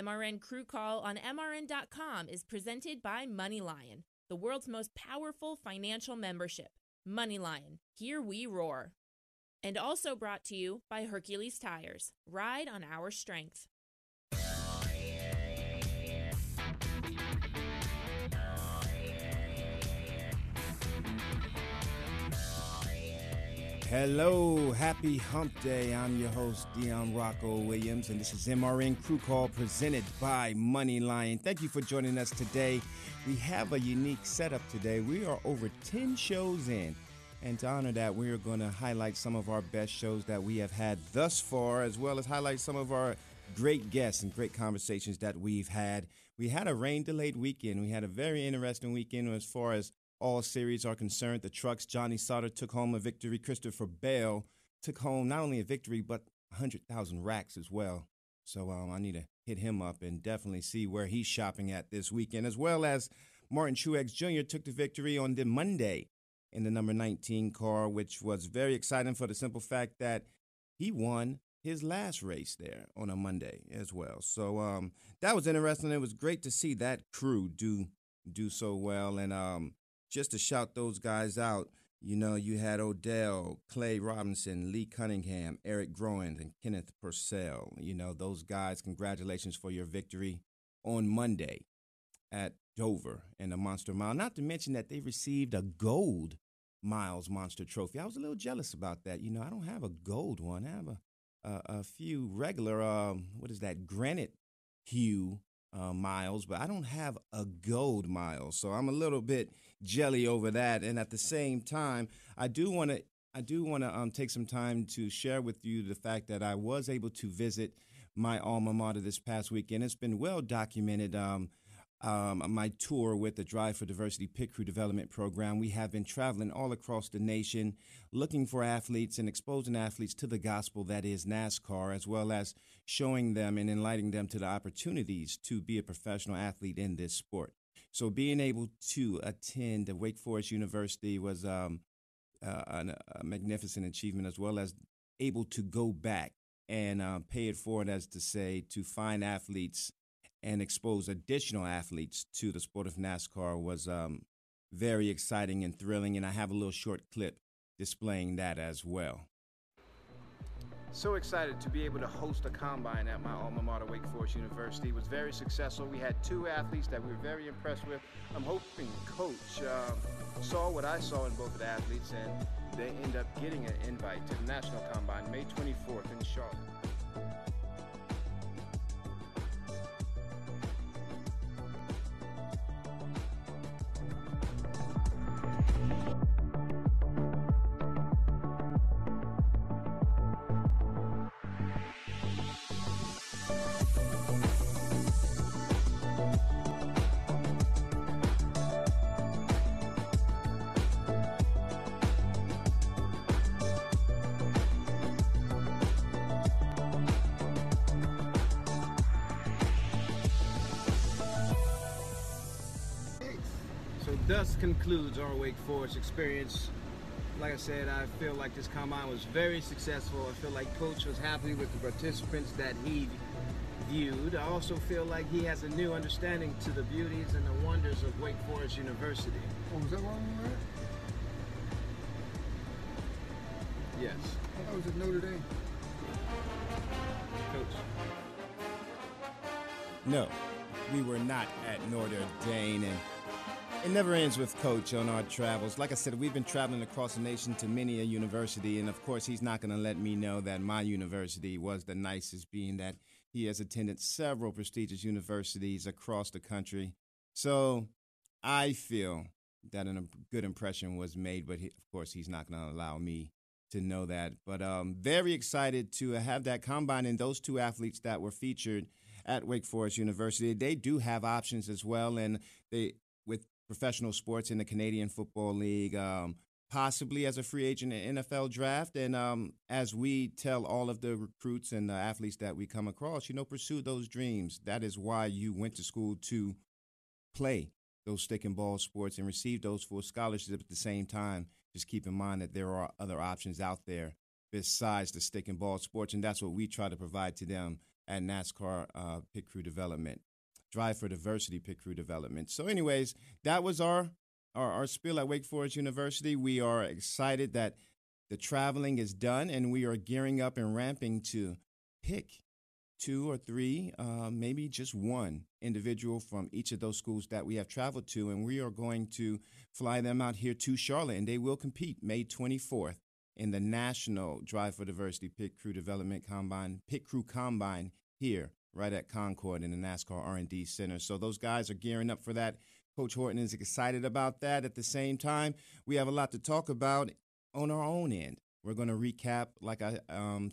MRN Crew Call on MRN.com is presented by Money Lion, the world's most powerful financial membership. Money Lion, here we roar. And also brought to you by Hercules Tires. Ride on our strength. Hello, happy hump day. I'm your host, Dion Rocco Williams, and this is MRN Crew Call presented by Money Lion. Thank you for joining us today. We have a unique setup today. We are over 10 shows in, and to honor that, we are going to highlight some of our best shows that we have had thus far, as well as highlight some of our great guests and great conversations that we've had. We had a rain-delayed weekend. We had a very interesting weekend as far as all series are concerned. The trucks, Johnny Sauter took home a victory. Christopher Bell took home not only a victory, but 100,000 racks as well. So I need to hit him up and definitely see where he's shopping at this weekend, as well as Martin Truex Jr. took the victory on the Monday in the number 19 car, which was very exciting for the simple fact that he won his last race there on a Monday as well. So that was interesting. It was great to see that crew do so well. And just to shout those guys out, you know, you had Odell, Clay Robinson, Lee Cunningham, Eric Groen, and Kenneth Purcell. You know, those guys, congratulations for your victory on Monday at Dover in the Monster Mile. Not to mention that they received a gold Miles Monster Trophy. I was a little jealous about that. You know, I don't have a gold one. I have a few regular, granite hue miles, but I don't have a gold mile, so I'm a little bit jelly over that. And at the same time, I do want to take some time to share with you the fact that I was able to visit my alma mater this past weekend. It's been well documented. My tour with the Drive for Diversity Pit Crew Development Program. We have been traveling all across the nation, looking for athletes and exposing athletes to the gospel that is NASCAR, as well as showing them and enlightening them to the opportunities to be a professional athlete in this sport. So being able to attend the Wake Forest University was a magnificent achievement, as well as able to go back and pay it forward, as to say, to find athletes and expose additional athletes to the sport of NASCAR was very exciting and thrilling. And I have a little short clip displaying that as well. So excited to be able to host a combine at my alma mater, Wake Forest University. It was very successful. We had two athletes that we were very impressed with. I'm hoping Coach saw what I saw in both of the athletes, and they end up getting an invite to the National Combine May 24th in Charlotte. Thus concludes our Wake Forest experience. Like I said, I feel like this combine was very successful. I feel like Coach was happy with the participants that he viewed. I also feel like he has a new understanding to the beauties and the wonders of Wake Forest University. Oh, was that one right? Yes. I thought it was at Notre Dame. Coach. No, we were not at Notre Dame. And it never ends with Coach on our travels. Like I said, we've been traveling across the nation to many a university, and of course, he's not going to let me know that my university was the nicest, being that he has attended several prestigious universities across the country. So I feel that a good impression was made, but of course, he's not going to allow me to know that. But very excited to have that combine and those two athletes that were featured at Wake Forest University. They do have options as well, and they with professional sports in the Canadian Football League, possibly as a free agent in the NFL draft. And as we tell all of the recruits and the athletes that we come across, you know, pursue those dreams. That is why you went to school, to play those stick and ball sports and receive those full scholarships. At the same time, just keep in mind that there are other options out there besides the stick and ball sports, and that's what we try to provide to them at NASCAR Pit Crew Development, Drive for Diversity Pit Crew Development. So anyways, that was our spiel at Wake Forest University. We are excited that the traveling is done, and we are gearing up and ramping to pick 2 or 3, maybe just one individual from each of those schools that we have traveled to, and we are going to fly them out here to Charlotte, and they will compete May 24th in the National Drive for Diversity Pit Crew Development Combine, Pit Crew Combine here right at Concord in the NASCAR R&D Center. So those guys are gearing up for that. Coach Horton is excited about that. At the same time, we have a lot to talk about on our own end. We're going to recap, like I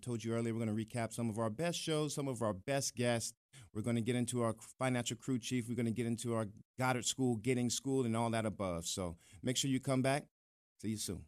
told you earlier, we're going to recap some of our best shows, some of our best guests. We're going to get into our financial crew chief. We're going to get into our Goddard School, getting school, and all that above. So make sure you come back. See you soon.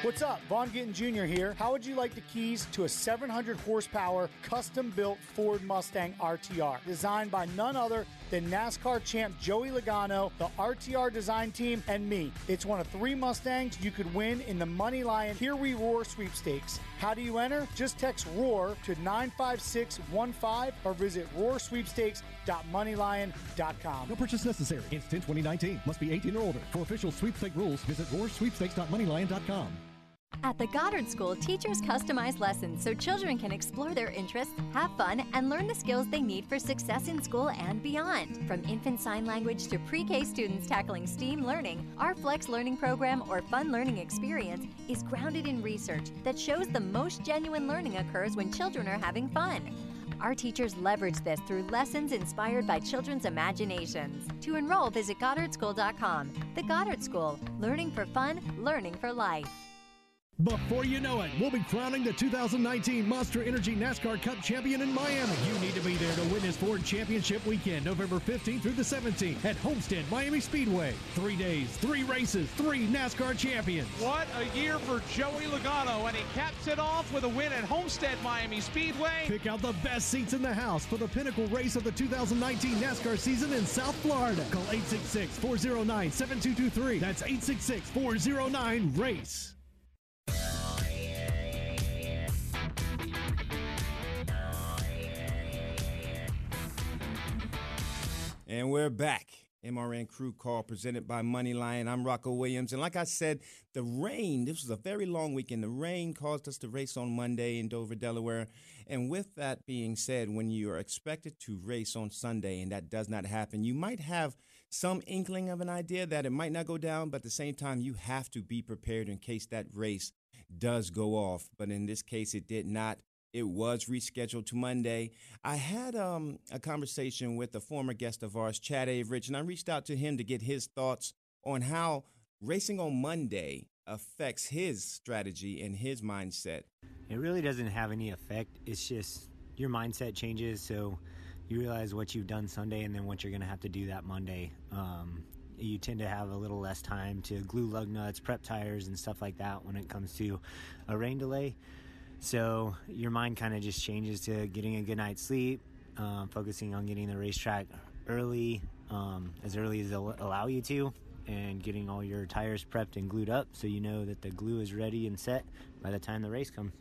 What's up? Vaughn Gittin Jr. here. How would you like the keys to a 700-horsepower, custom-built Ford Mustang RTR? Designed by none other than NASCAR champ Joey Logano, the RTR design team, and me. It's one of 3 Mustangs you could win in the Money Lion Here We Roar sweepstakes. How do you enter? Just text ROAR to 95615 or visit roarsweepstakes.moneylion.com. No purchase necessary. Instant 2019. Must be 18 or older. For official sweepstake rules, visit roarsweepstakes.moneylion.com. At the Goddard School, teachers customize lessons so children can explore their interests, have fun, and learn the skills they need for success in school and beyond. From infant sign language to pre-K students tackling STEAM learning, our Flex Learning Program or Fun Learning Experience is grounded in research that shows the most genuine learning occurs when children are having fun. Our teachers leverage this through lessons inspired by children's imaginations. To enroll, visit GoddardSchool.com. The Goddard School, learning for fun, learning for life. Before you know it, we'll be crowning the 2019 Monster Energy NASCAR Cup champion in Miami. You need to be there to witness Ford Championship Weekend, November 15th through the 17th at Homestead Miami Speedway. 3 days, 3 races, 3 NASCAR champions. What a year for Joey Logano, and he caps it off with a win at Homestead Miami Speedway. Pick out the best seats in the house for the pinnacle race of the 2019 NASCAR season in South Florida. Call 866-409-7223. That's 866-409-RACE. And we're back. MRN Crew Call presented by Money Lion. I'm Rocco Williams. And like I said, the rain, this was a very long weekend. The rain caused us to race on Monday in Dover, Delaware. And with that being said, when you are expected to race on Sunday and that does not happen, you might have some inkling of an idea that it might not go down. But at the same time, you have to be prepared in case that race does go off. But in this case, it did not. It was rescheduled to Monday. I had a conversation with a former guest of ours, Chad Avrit, and I reached out to him to get his thoughts on how racing on Monday affects his strategy and his mindset. It really doesn't have any effect. It's just your mindset changes, so you realize what you've done Sunday and then what you're going to have to do that Monday. You tend to have a little less time to glue lug nuts, prep tires, and stuff like that when it comes to a rain delay. So your mind kind of just changes to getting a good night's sleep, focusing on getting the racetrack early as they'll allow you to, and getting all your tires prepped and glued up so you know that the glue is ready and set by the time the race comes.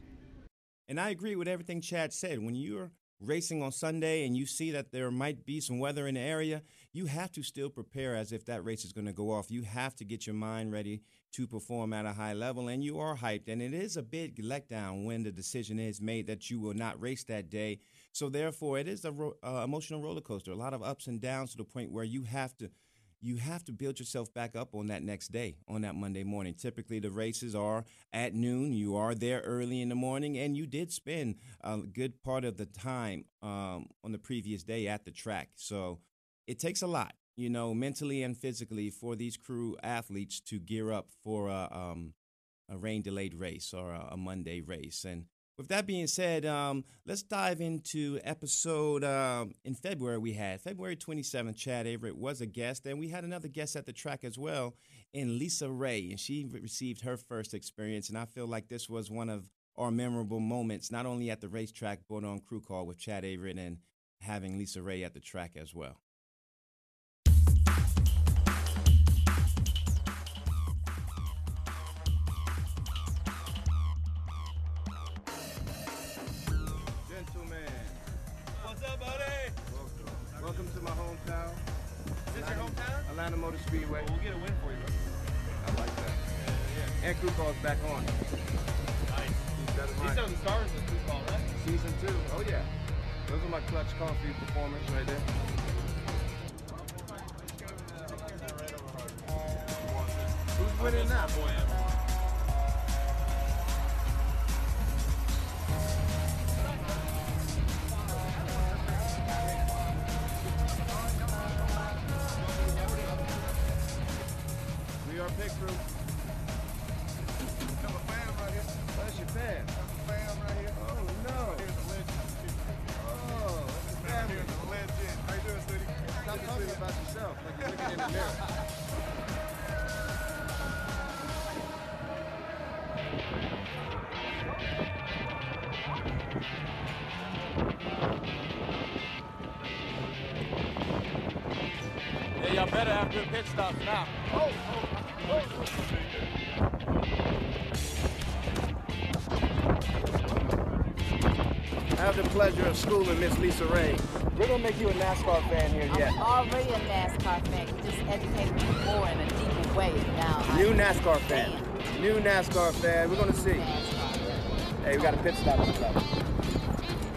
And I agree with everything Chad said. When you're racing on Sunday and you see that there might be some weather in the area, you have to still prepare as if that race is going to go off. You have to get your mind ready to perform at a high level, and you are hyped, and it is a big letdown when the decision is made that you will not race that day. So therefore, it is a emotional roller coaster, a lot of ups and downs, to the point where you have to build yourself back up on that next day, on that Monday morning. Typically, the races are at noon. You are there early in the morning, and you did spend a good part of the time on the previous day at the track. So it takes a lot, you know, mentally and physically, for these crew athletes to gear up for a rain-delayed race or a Monday race. And With that being said, let's dive into episode in February we had. February 27th, Chad Avrit was a guest, and we had another guest at the track as well in Lisa Ray, and she received her first experience, and I feel like this was one of our memorable moments, not only at the racetrack, but on Crew Call with Chad Avrit and having Lisa Ray at the track as well. Atlanta Motor Speedway. We'll get a win for you, bro. I like that. Yeah. And Crew Call's back on. Nice. She's on the stars with Crew Call, right? Season 2. Oh, yeah. Those are my Clutch Coffee performance right there. Who's winning now? Y'all better have good pit stops now. I have the pleasure of schooling Miss Lisa Ray. We're gonna make you a NASCAR fan here yet. I'm already a NASCAR fan. You just educated me more in a deeper way now. New NASCAR fan. New NASCAR fan. We're gonna see. Hey, we got a pit stop on the level.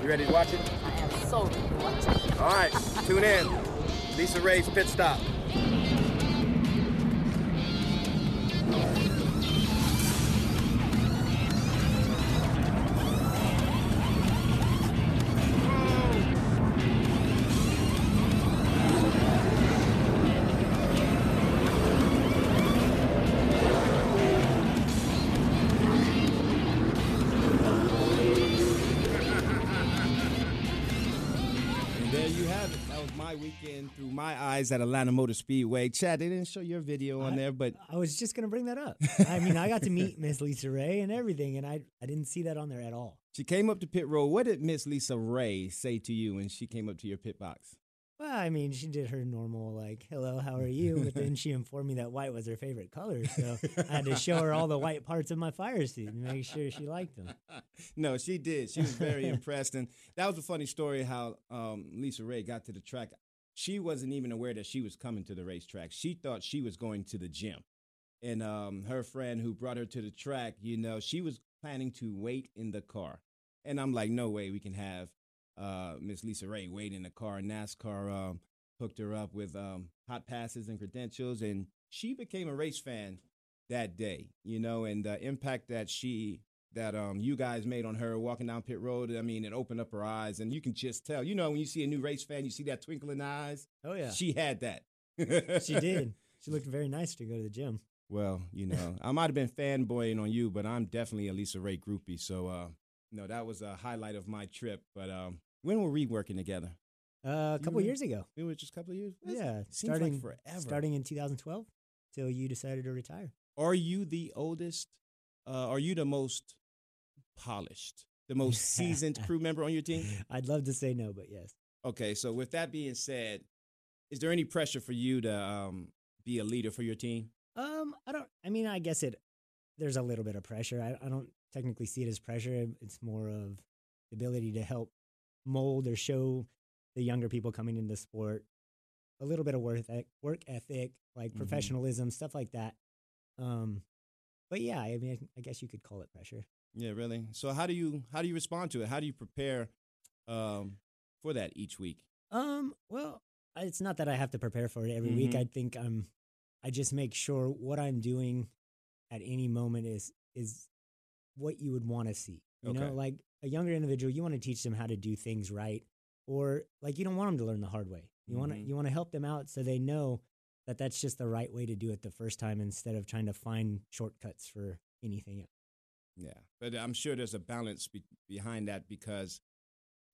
You ready to watch it? I am so ready to watch it. All right, tune in. Lisa Ray's pit stop. Through my eyes at Atlanta Motor Speedway. Chad, they didn't show your video on there, but... I was just going to bring that up. I mean, I got to meet Miss Lisa Ray and everything, and I didn't see that on there at all. She came up to pit road. What did Miss Lisa Ray say to you when she came up to your pit box? Well, I mean, she did her normal, like, hello, how are you? But then she informed me that white was her favorite color, so I had to show her all the white parts of my fire suit and make sure she liked them. No, she did. She was very impressed, and that was a funny story how Lisa Ray got to the track. She wasn't even aware that she was coming to the racetrack. She thought she was going to the gym. And her friend who brought her to the track, you know, she was planning to wait in the car. And I'm like, no way we can have Miss Lisa Ray wait in the car. NASCAR hooked her up with hot passes and credentials. And she became a race fan that day, you know, and the impact that you guys made on her walking down pit road. I mean, it opened up her eyes, and you can just tell. You know, when you see a new race fan, you see that twinkle in the eyes. Oh, yeah. She had that. She did. She looked very nice to go to the gym. Well, you know, I might have been fanboying on you, but I'm definitely a Lisa Ray groupie. So, no, that was a highlight of my trip. But when were we working together? A couple years ago. It was just a couple of years? Yeah. Seems like forever. Starting in 2012 till you decided to retire. Are you the oldest? Are you the most polished, the most seasoned crew member on your team? I'd love to say no, but yes. Okay, so with that being said, is there any pressure for you to be a leader for your team? There's a little bit of pressure. I don't technically see it as pressure. It's more of the ability to help mold or show the younger people coming into the sport a little bit of work ethic, like professionalism, stuff like that. But yeah, I mean, I guess you could call it pressure. Yeah, really. So how do you respond to it? How do you prepare for that each week? Well, it's not that I have to prepare for it every week. I think I just make sure what I'm doing at any moment is what you would want to see. You know, like a younger individual, you want to teach them how to do things right, or like you don't want them to learn the hard way. You want to help them out so they know that that's just the right way to do it the first time instead of trying to find shortcuts for anything else. Yeah. But I'm sure there's a balance behind that, because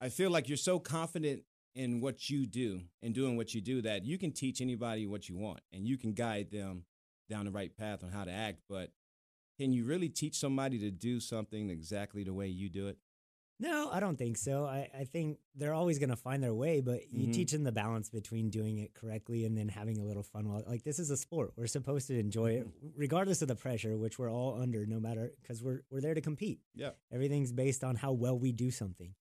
I feel like you're so confident in what you do and doing what you do that you can teach anybody what you want and you can guide them down the right path on how to act. But can you really teach somebody to do something exactly the way you do it? No, I don't think so. I think they're always going to find their way, but you teach them the balance between doing it correctly and then having a little fun. While, like, this is a sport. We're supposed to enjoy it regardless of the pressure, which we're all under, no matter, because we're there to compete. Yeah. Everything's based on how well we do something.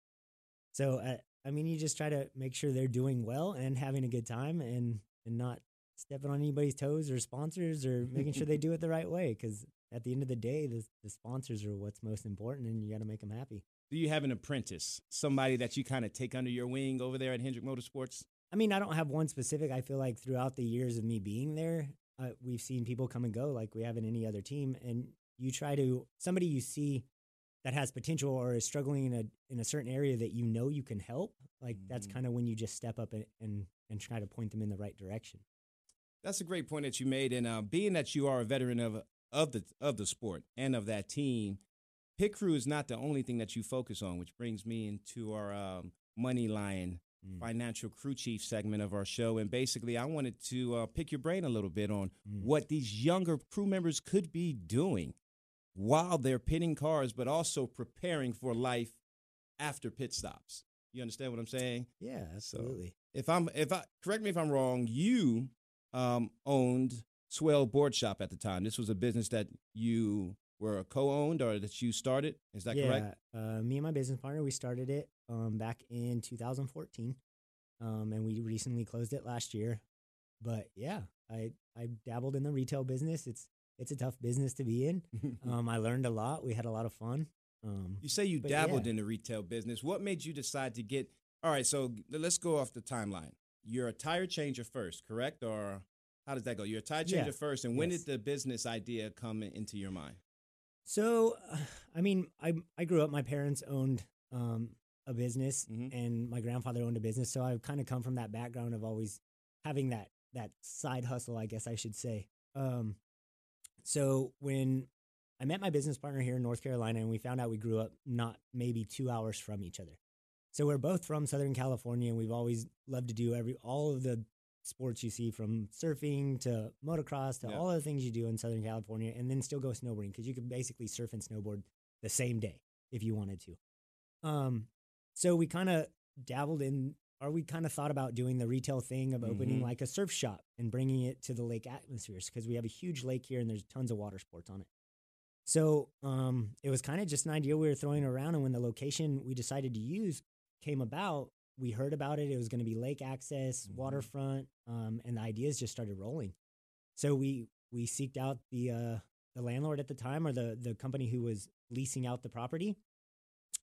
So, I mean, you just try to make sure they're doing well and having a good time and not stepping on anybody's toes or sponsors or making sure they do it the right way, because at the end of the day, the sponsors are what's most important, and you got to make them happy. Do you have an apprentice, somebody that you kind of take under your wing over there at Hendrick Motorsports? I mean, I don't have one specific. I feel like throughout the years of me being there, we've seen people come and go like we have in any other team. And you try to, somebody you see that has potential or is struggling in a certain area that you know you can help, like that's kind of when you just step up and try to point them in the right direction. That's a great point that you made. And being that you are a veteran of the sport and of that team, pit crew is not the only thing that you focus on, which brings me into our Money Lion financial crew chief segment of our show. And basically, I wanted to pick your brain a little bit on what these younger crew members could be doing while they're pitting cars, but also preparing for life after pit stops. You understand what I'm saying? Yeah, absolutely. So if I correct me if I'm wrong, you owned Swell Board Shop at the time. This was a business that you were co-owned or that you started. Is that correct? Yeah, me and my business partner, we started it back in 2014, and we recently closed it last year. But, yeah, I dabbled in the retail business. It's a tough business to be in. I learned a lot. We had a lot of fun. You say you dabbled in the retail business. What made you decide to get – all right, so let's go off the timeline. You're a tire changer first, correct? Or how does that go? You're a tire changer first, and when did the business idea come into your mind? So, I mean, I grew up, my parents owned a business and my grandfather owned a business. So I've kind of come from that background of always having that side hustle, I guess I should say. So when I met my business partner here in North Carolina, and we found out we grew up not maybe 2 hours from each other. So we're both from Southern California, and we've always loved to do all of the sports you see, from surfing to motocross to all the things you do in Southern California, and then still go snowboarding, because you could basically surf and snowboard the same day if you wanted to. So we kind of dabbled in, or we kind of thought about doing the retail thing of opening like a surf shop and bringing it to the lake atmospheres, because we have a huge lake here and there's tons of water sports on it. So it was kind of just an idea we were throwing around, and when the location we decided to use came about, we heard about it. It was going to be lake access, waterfront, and the ideas just started rolling. So we seeked out the landlord at the time, or the company who was leasing out the property,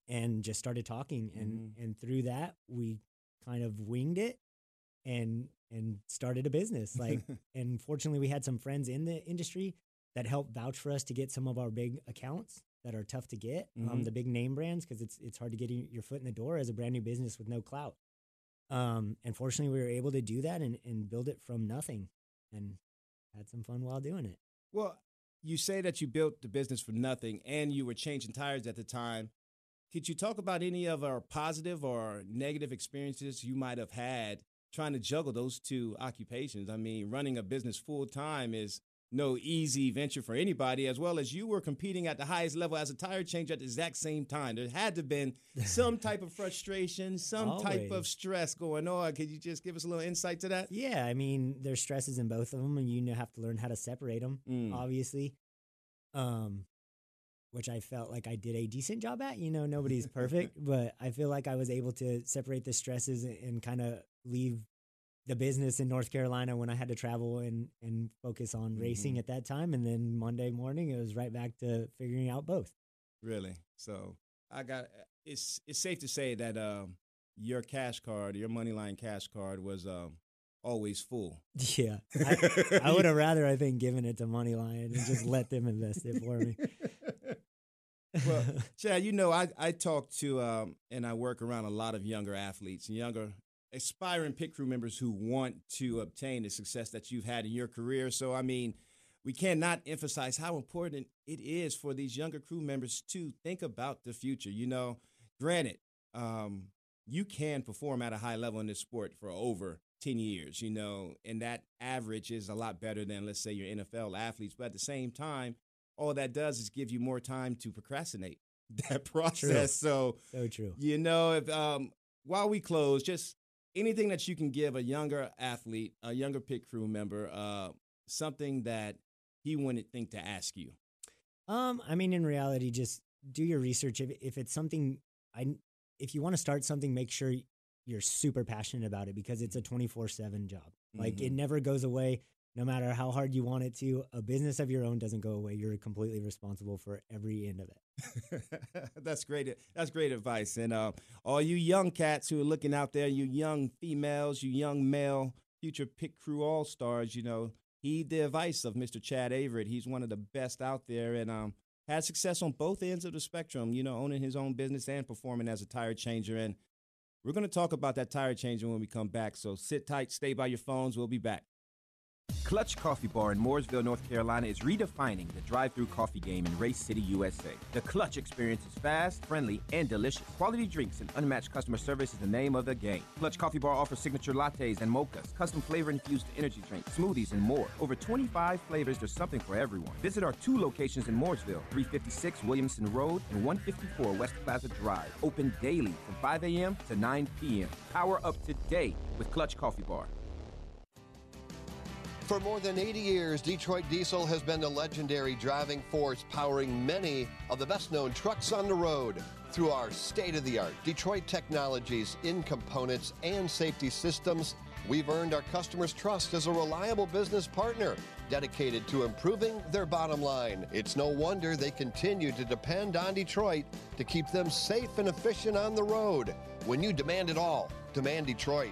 and just started talking. And through that, we kind of winged it and started a business. Like, and fortunately, we had some friends in the industry that helped vouch for us to get some of our big accounts that are tough to get, the big name brands, because it's hard to get your foot in the door as a brand new business with no clout. And fortunately, we were able to do that and build it from nothing, and had some fun while doing it. Well, you say that you built the business from nothing, and you were changing tires at the time. Could you talk about any of our positive or negative experiences you might have had trying to juggle those two occupations? I mean, running a business full-time is no easy venture for anybody, as well as you were competing at the highest level as a tire changer at the exact same time. There had to have been some type of frustration, some type of stress going on. Could you just give us a little insight to that? Yeah, I mean, there's stresses in both of them, and you have to learn how to separate them, obviously, which I felt like I did a decent job at. You know, nobody's perfect, but I feel like I was able to separate the stresses and kind of leave the business in North Carolina when I had to travel and focus on racing at that time. And then Monday morning, it was right back to figuring out both. Really? So it's safe to say that your cash card, your Moneyline cash card was always full. Yeah. I would have rather, I think, given it to Moneyline and just let them invest it for me. Well, Chad, you know, I talk to and I work around a lot of younger athletes and younger aspiring pit crew members who want to obtain the success that you've had in your career. So, I mean, We cannot emphasize how important it is for these younger crew members to think about the future. You know, granted, you can perform at a high level in this sport for over 10 years, you know, and that average is a lot better than, let's say, your NFL athletes. But at the same time, all that does is give you more time to procrastinate that process. True. So true. You know, if while we close, just anything that you can give a younger athlete, a younger pit crew member, something that he wouldn't think to ask you. I mean, in reality, just do your research. If it's something, if you want to start something, make sure you're super passionate about it, because it's a 24/7 job. Like, mm-hmm. It never goes away. No matter how hard you want it to, a business of your own doesn't go away. You're completely responsible for every end of it. That's great. That's great advice. And all you young cats who are looking out there, you young females, you young male future pit crew all-stars, you know, heed the advice of Mr. Chad Avrit. He's one of the best out there and had success on both ends of the spectrum, you know, owning his own business and performing as a tire changer. And we're going to talk about that tire changer when we come back. So sit tight, stay by your phones. We'll be back. Clutch Coffee Bar in Mooresville, North Carolina is redefining the drive-thru coffee game in Race City, USA. The Clutch experience is fast, friendly, and delicious. Quality drinks and unmatched customer service is the name of the game. Clutch Coffee Bar offers signature lattes and mochas, custom flavor-infused energy drinks, smoothies, and more. Over 25 flavors, there's something for everyone. Visit our two locations in Mooresville, 356 Williamson Road and 154 West Plaza Drive. Open daily from 5 a.m. to 9 p.m. Power up today with Clutch Coffee Bar. For more than 80 years, Detroit Diesel has been a legendary driving force powering many of the best-known trucks on the road. Through our state-of-the-art Detroit technologies in components and safety systems, we've earned our customers' trust as a reliable business partner dedicated to improving their bottom line. It's no wonder they continue to depend on Detroit to keep them safe and efficient on the road. When you demand it all, demand Detroit.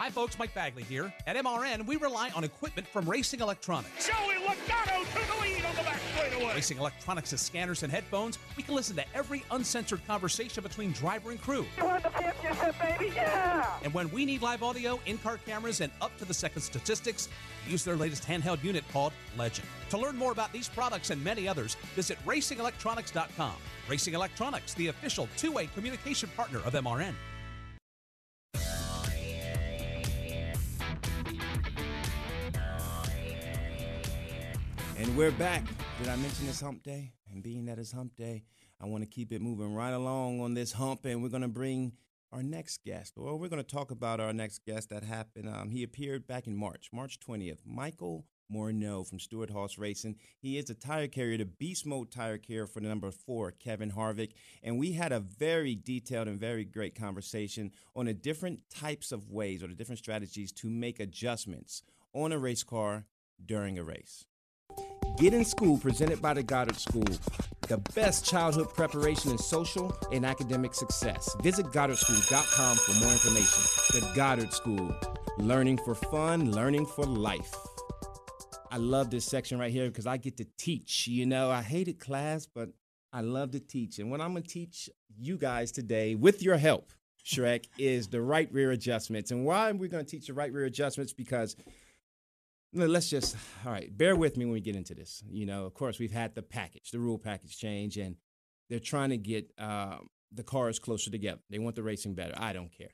Hi, folks. Mike Bagley here. At MRN, we rely on equipment from Racing Electronics. Joey Logano to the lead on the back straightaway. Racing Electronics has scanners and headphones. We can listen to every uncensored conversation between driver and crew. You won the championship, baby, yeah! And when we need live audio, in-car cameras, and up-to-the-second statistics, use their latest handheld unit called Legend. To learn more about these products and many others, visit RacingElectronics.com. Racing Electronics, the official two-way communication partner of MRN. And we're back. Did I mention it's hump day? And being that it's hump day, I want to keep it moving right along on this hump. And we're going to bring our next guest, or we're going to talk about our next guest that happened. He appeared back in March 20th. Michael Morneau from Stewart Haas Racing. He is the tire carrier, the Beast Mode tire carrier for the number 4, Kevin Harvick. And we had a very detailed and very great conversation on the different types of ways or the different strategies to make adjustments on a race car during a race. Get in School, presented by the Goddard School, the best childhood preparation in social and academic success. Visit GoddardSchool.com for more information. The Goddard School, learning for fun, learning for life. I love this section right here because I get to teach. You know, I hated class, but I love to teach. And what I'm going to teach you guys today, with your help, Shrek, is the right rear adjustments. And why are we going to teach the right rear adjustments? Because let's just, all right, bear with me when we get into this. You know, of course, we've had the rule package change, and they're trying to get the cars closer together. They want the racing better. I don't care.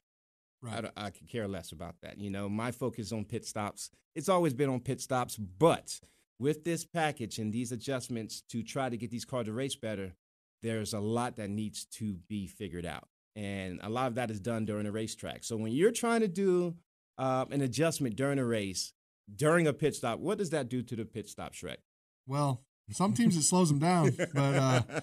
Right. I could care less about that. You know, my focus on pit stops. It's always been on pit stops, but with this package and these adjustments to try to get these cars to race better, there's a lot that needs to be figured out, and a lot of that is done during a racetrack. So when you're trying to do an adjustment during a race, during a pit stop, what does that do to the pit stop, Shrek? Well, some teams it slows them down, but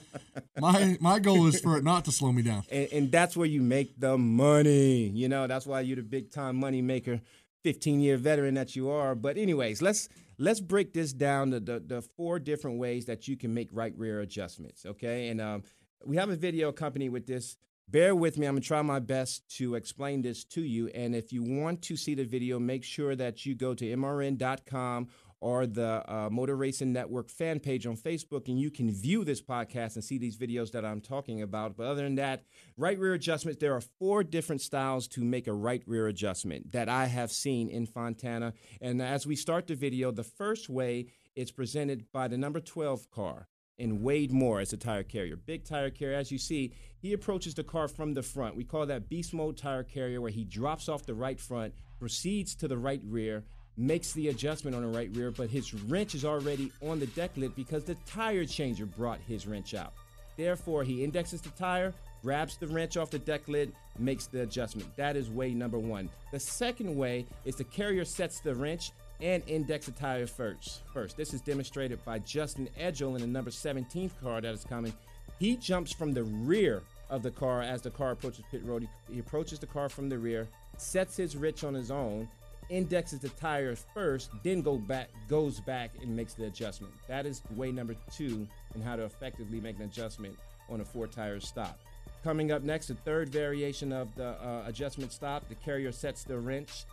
my goal is for it not to slow me down. And that's where you make the money. You know, that's why you're the big-time money maker, 15-year veteran that you are. But anyways, let's break this down to the 4 different ways that you can make right rear adjustments, okay? And we have a video accompanied with this. Bear with me. I'm going to try my best to explain this to you. And if you want to see the video, make sure that you go to mrn.com or the Motor Racing Network fan page on Facebook, and you can view this podcast and see these videos that I'm talking about. But other than that, right rear adjustments, there are 4 different styles to make a right rear adjustment that I have seen in Fontana. And as we start the video, the first way is presented by the number 12 car and Wade Moore as the tire carrier. Big tire carrier, as you see, he approaches the car from the front. We call that beast mode tire carrier, where he drops off the right front, proceeds to the right rear, makes the adjustment on the right rear, but his wrench is already on the deck lid because the tire changer brought his wrench out. Therefore, he indexes the tire, grabs the wrench off the deck lid, makes the adjustment. That is way number 1. The second way is the carrier sets the wrench and index the tire first. This is demonstrated by Justin Edgel in the number 17th car that is coming. He jumps from the rear of the car as the car approaches pit road. He approaches the car from the rear, sets his wrench on his own, indexes the tire first, then goes back and makes the adjustment. That is way number 2 in how to effectively make an adjustment on a 4-tire stop. Coming up next, the third variation of the adjustment stop, the carrier sets the wrench,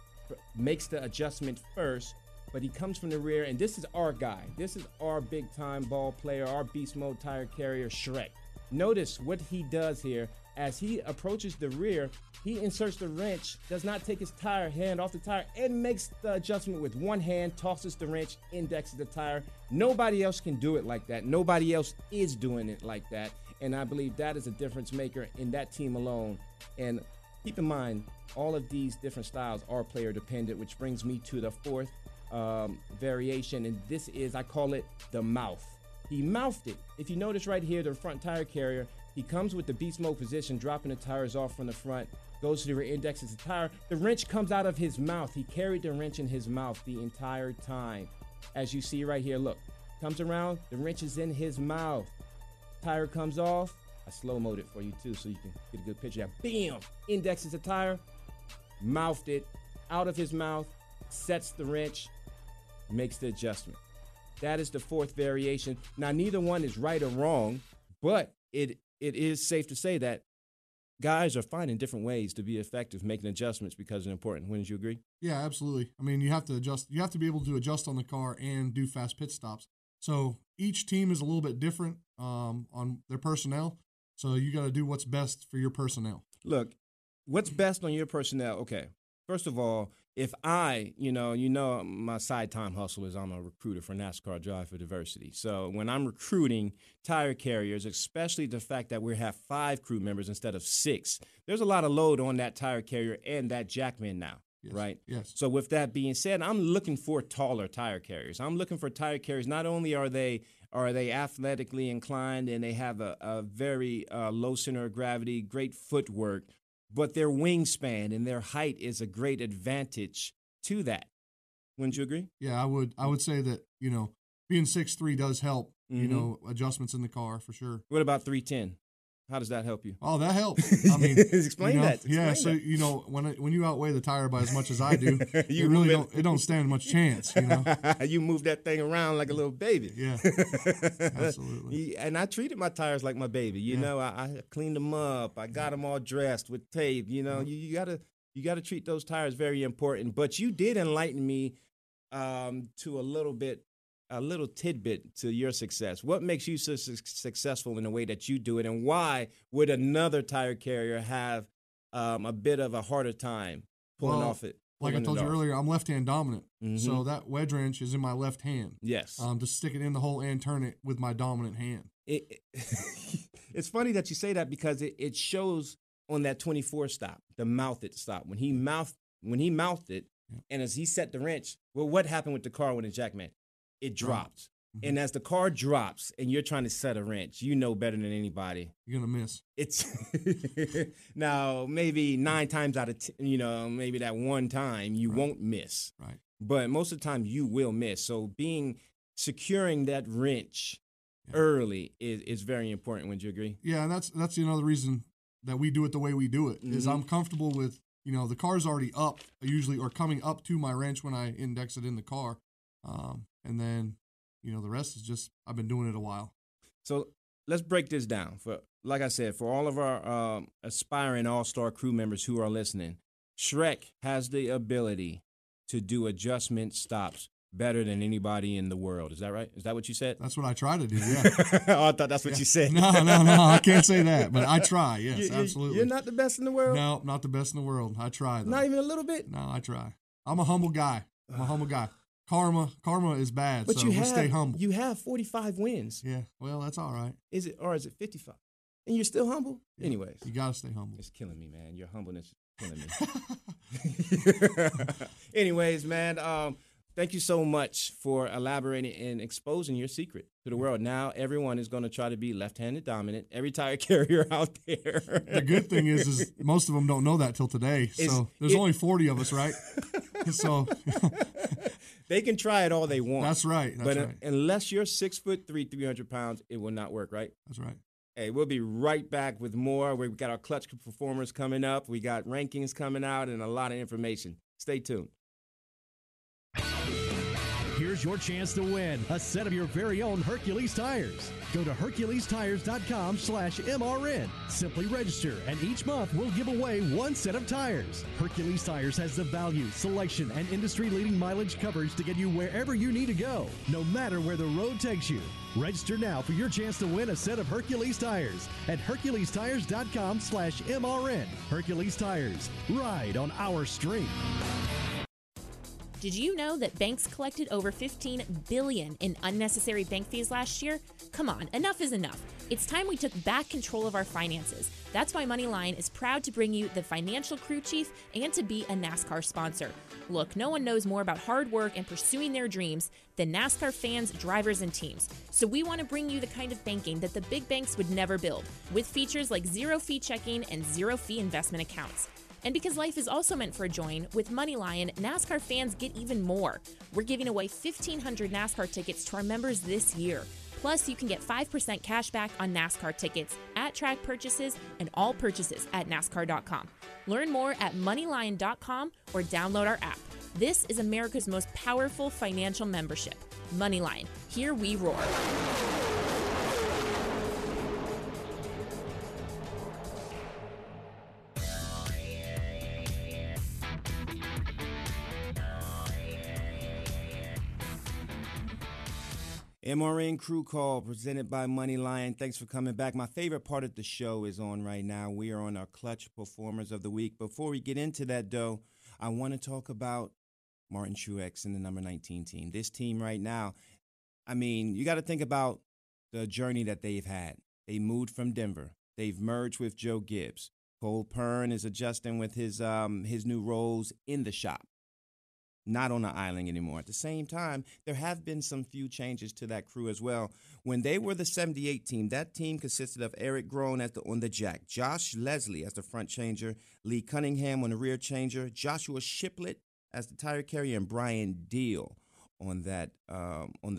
makes the adjustment first, but he comes from the rear, and this is our guy. This is our big-time ball player, our beast mode tire carrier, Shrek. Notice what he does here. As he approaches the rear, he inserts the wrench, does not take his tire hand off the tire, and makes the adjustment with one hand, tosses the wrench, indexes the tire. Nobody else can do it like that. Nobody else is doing it like that, and I believe that is a difference maker in that team alone. And keep in mind, all of these different styles are player dependent, which brings me to the fourth variation, and this is, I call it the mouth. He mouthed it. If you notice right here, the front tire carrier, he comes with the beast mode position, dropping the tires off from the front, goes to the rear, indexes the tire. The wrench comes out of his mouth. He carried the wrench in his mouth the entire time. As you see right here, look, comes around, the wrench is in his mouth. Tire comes off. I slow-moed it for you too so you can get a good picture of that. Bam! Indexes the tire, mouthed it, out of his mouth, sets the wrench, makes the adjustment. That is the fourth variation. Now, neither one is right or wrong, but it is safe to say that guys are finding different ways to be effective making adjustments because they're important. Wouldn't you agree? Yeah, absolutely. I mean, you have to adjust. You have to be able to adjust on the car and do fast pit stops. So each team is a little bit different on their personnel. So you got to do what's best for your personnel. Look, what's best on your personnel? Okay. First of all, if I, you know, my side time hustle is I'm a recruiter for NASCAR Drive for Diversity. So when I'm recruiting tire carriers, especially the fact that we have 5 crew members instead of 6, there's a lot of load on that tire carrier and that jackman now. Yes. Right. Yes. So with that being said, I'm looking for taller tire carriers. I'm looking for tire carriers. Not only are they athletically inclined and they have a very low center of gravity, great footwork, but their wingspan and their height is a great advantage to that. Wouldn't you agree? Yeah, I would say that, you know, being 6'3" does help, mm-hmm. you know, adjustments in the car for sure. What about 3'10"? How does that help you? Oh, that helps. I mean, explain that. Explain that. You know, when you outweigh the tire by as much as I do, you really don't stand much chance. You know, you move that thing around like a little baby. Yeah, absolutely. And I treated my tires like my baby. You know, I cleaned them up. I got them all dressed with tape. You know, you gotta treat those tires very important. But you did enlighten me to a little tidbit to your success. What makes you so successful in the way that you do it, and why would another tire carrier have a bit of a harder time pulling off it? Like I told you earlier, I'm left-hand dominant, mm-hmm. so that wedge wrench is in my left hand. Yes. To stick it in the hole and turn it with my dominant hand. It's funny that you say that because it shows on that 24 stop, the mouthed stop. When he mouthed it, yeah. and as he set the wrench, well, what happened with the car when the jackman? It dropped. Mm-hmm. And as the car drops and you're trying to set a wrench, you know better than anybody. You're going to miss. It's now, maybe 9 times out of 10, you know, maybe that one time you won't miss. Right. But most of the time you will miss. So securing that wrench early is very important. Would you agree? Yeah, and that's another reason that we do it the way we do it, mm-hmm. is I'm comfortable with, you know, the car's already up usually or coming up to my wrench when I index it in the car. And then, you know, the rest is just, I've been doing it a while. So let's break this down. Like I said, for all of our aspiring all-star crew members who are listening, Shrek has the ability to do adjustment stops better than anybody in the world. Is that right? Is that what you said? That's what I try to do, yeah. Oh, I thought that's what you said. No, I can't say that, but I try, yes, absolutely. You're not the best in the world? No, not the best in the world. I try, though. Not even a little bit? No, I try. I'm a humble guy. Karma is bad, but so we stay humble. You have 45 wins. Yeah, well, that's all right. Is it, or is it 55? And you're still humble? Yeah. Anyways. You got to stay humble. It's killing me, man. Your humbleness is killing me. Anyways, man, thank you so much for elaborating and exposing your secret to the world. Now everyone is going to try to be left-handed dominant, every tire carrier out there. The good thing is most of them don't know that till today. So there's only 40 of us, right? So they can try it all they want. That's right. But unless you're 6'3", 300 pounds, it will not work, right? That's right. Hey, we'll be right back with more. We've got our Clutch performers coming up. We got rankings coming out and a lot of information. Stay tuned. Here's your chance to win a set of your very own Hercules tires. Go to HerculesTires.com/MRN. Simply register, and each month we'll give away one set of tires. Hercules Tires has the value, selection, and industry-leading mileage coverage to get you wherever you need to go, no matter where the road takes you. Register now for your chance to win a set of Hercules Tires at HerculesTires.com/MRN. Hercules Tires, ride on our street. Did you know that banks collected over $15 billion in unnecessary bank fees last year? Come on, enough is enough. It's time we took back control of our finances. That's why Money Lion is proud to bring you the Financial Crew Chief and to be a NASCAR sponsor. Look, no one knows more about hard work and pursuing their dreams than NASCAR fans, drivers, and teams. So we want to bring you the kind of banking that the big banks would never build, with features like zero-fee checking and zero-fee investment accounts. And because life is also meant for enjoying, with Money Lion, NASCAR fans get even more. We're giving away 1,500 NASCAR tickets to our members this year. Plus, you can get 5% cash back on NASCAR tickets, at-track purchases, and all purchases at NASCAR.com. Learn more at MoneyLion.com or download our app. This is America's most powerful financial membership. Money Lion. Here we roar. MRN Crew Call presented by Money Lion. Thanks for coming back. My favorite part of the show is on right now. We are on our Clutch Performers of the Week. Before we get into that, though, I want to talk about Martin Truex and the number 19 team. This team right now, I mean, you got to think about the journey that they've had. They moved from Denver. They've merged with Joe Gibbs. Cole Pern is adjusting with his new roles in the shop. Not on the island anymore. At the same time, there have been some few changes to that crew as well. When they were the 78 team, that team consisted of Eric Groen on the jack, Josh Leslie as the front changer, Lee Cunningham on the rear changer, Joshua Shiplett as the tire carrier, and Brian Deal on the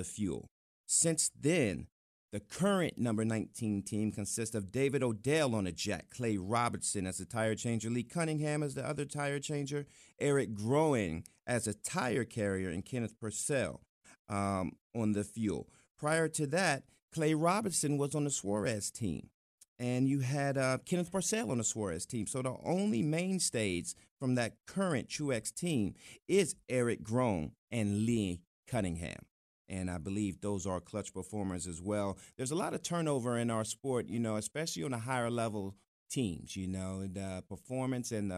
fuel. Since then, the current number 19 team consists of David Odell on the jack, Clay Robertson as the tire changer, Lee Cunningham as the other tire changer, Eric Groen as a tire carrier, and Kenneth Purcell on the fuel. Prior to that, Clay Robinson was on the Suarez team, and you had Kenneth Purcell on the Suarez team. So the only mainstays from that current Truex team is Eric Groen and Lee Cunningham. And I believe those are clutch performers as well. There's a lot of turnover in our sport, you know, especially on the higher level teams, you know, the performance and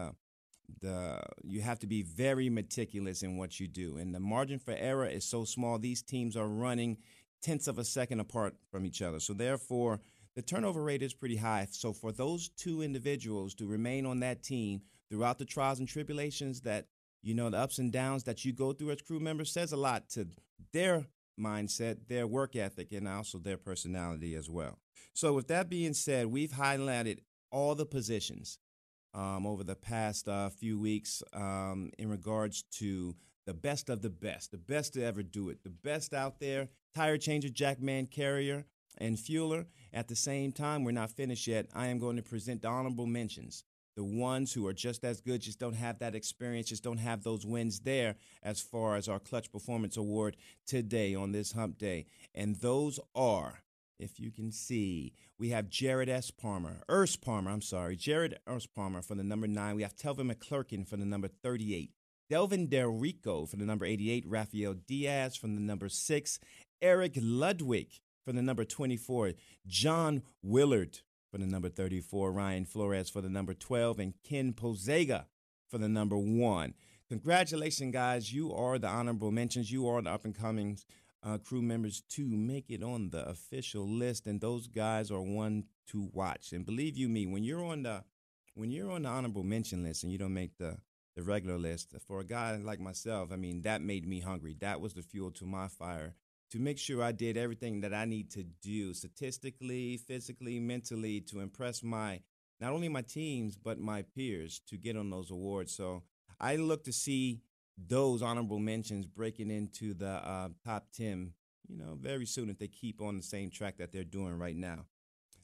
you have to be very meticulous in what you do. And the margin for error is so small. These teams are running tenths of a second apart from each other. So therefore, the turnover rate is pretty high. So for those two individuals to remain on that team throughout the trials and tribulations that, you know, the ups and downs that you go through as crew members says a lot to their mindset, their work ethic, and also their personality as well. So with that being said, we've highlighted all the positions over the past few weeks in regards to the best of the best to ever do it, the best out there, tire changer, jackman, carrier, and fueler. At the same time, we're not finished yet. I am going to present the honorable mentions, the ones who are just as good, just don't have that experience, just don't have those wins there as far as our Clutch Performance Award today on this hump day. And those are, if you can see, we have Jared S. Palmer from the number 9. We have Telvin McClurkin from the number 38. Delvin Del Rico from the number 88, Rafael Diaz from the number 6, Eric Ludwig from the number 24, John Willard from the number 34, Ryan Flores for the number 12, and Ken Pozaga for the number 1. Congratulations, guys. You are the honorable mentions. You are the up-and-coming crew members to make it on the official list, and those guys are one to watch. And believe you me, when you're on the honorable mention list and you don't make the regular list, for a guy like myself, I mean, that made me hungry. That was the fuel to my fire to make sure I did everything that I need to do statistically, physically, mentally, to impress not only my teams, but my peers to get on those awards. So I look to see those honorable mentions breaking into the top 10, very soon if they keep on the same track that they're doing right now.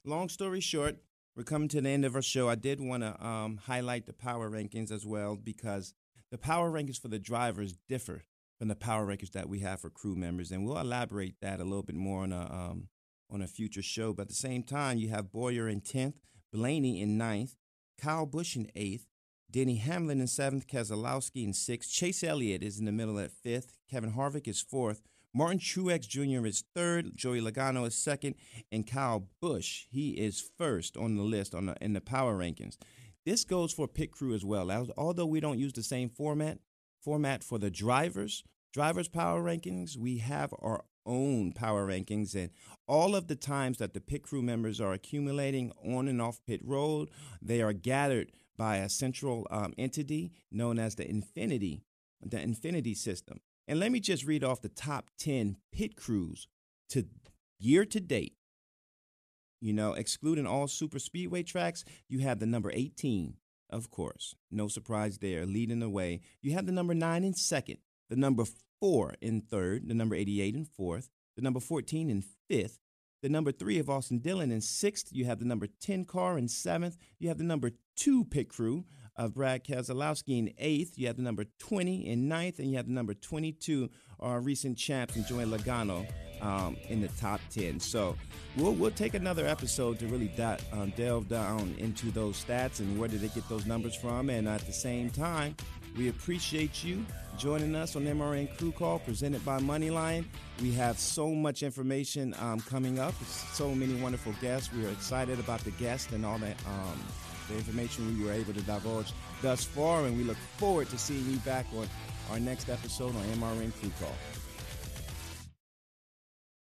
Long story short, we're coming to the end of our show. I did want to highlight the power rankings as well, because the power rankings for the drivers differ from the power rankings that we have for crew members, and we'll elaborate that a little bit more on a future show. But at the same time, you have Boyer in 10th, Blaney in 9th, Kyle Busch in 8th, Denny Hamlin in 7th, Keselowski in 6th, Chase Elliott is in the middle at 5th, Kevin Harvick is 4th, Martin Truex Jr. is 3rd, Joey Logano is 2nd, and Kyle Busch, he is 1st on the list in the power rankings. This goes for pit crew as well. Although we don't use the same format for the drivers' power rankings, we have our own power rankings, and all of the times that the pit crew members are accumulating on and off pit road, they are gathered by a central entity known as the Infinity System. And let me just read off the top 10 pit crews to year to date. Excluding all super speedway tracks, you have the number 18, of course. No surprise there, leading the way. You have the number 9 in 2nd, the number 4 in 3rd, the number 88 in 4th, the number 14 in 5th, the number 3 of Austin Dillon in 6th. You have the number 10 car in 7th. You have the number 2 pit crew of Brad Keselowski in 8th. You have the number 20 in 9th. And you have the number 22, our recent champs, and Joey Logano in the top 10. So we'll take another episode to really delve down into those stats and where did they get those numbers from. And at the same time, we appreciate you joining us on MRN Crew Call, presented by Money Lion. We have so much information coming up, so many wonderful guests. We are excited about the guests and all that the information we were able to divulge thus far, and we look forward to seeing you back on our next episode on MRN Crew Call.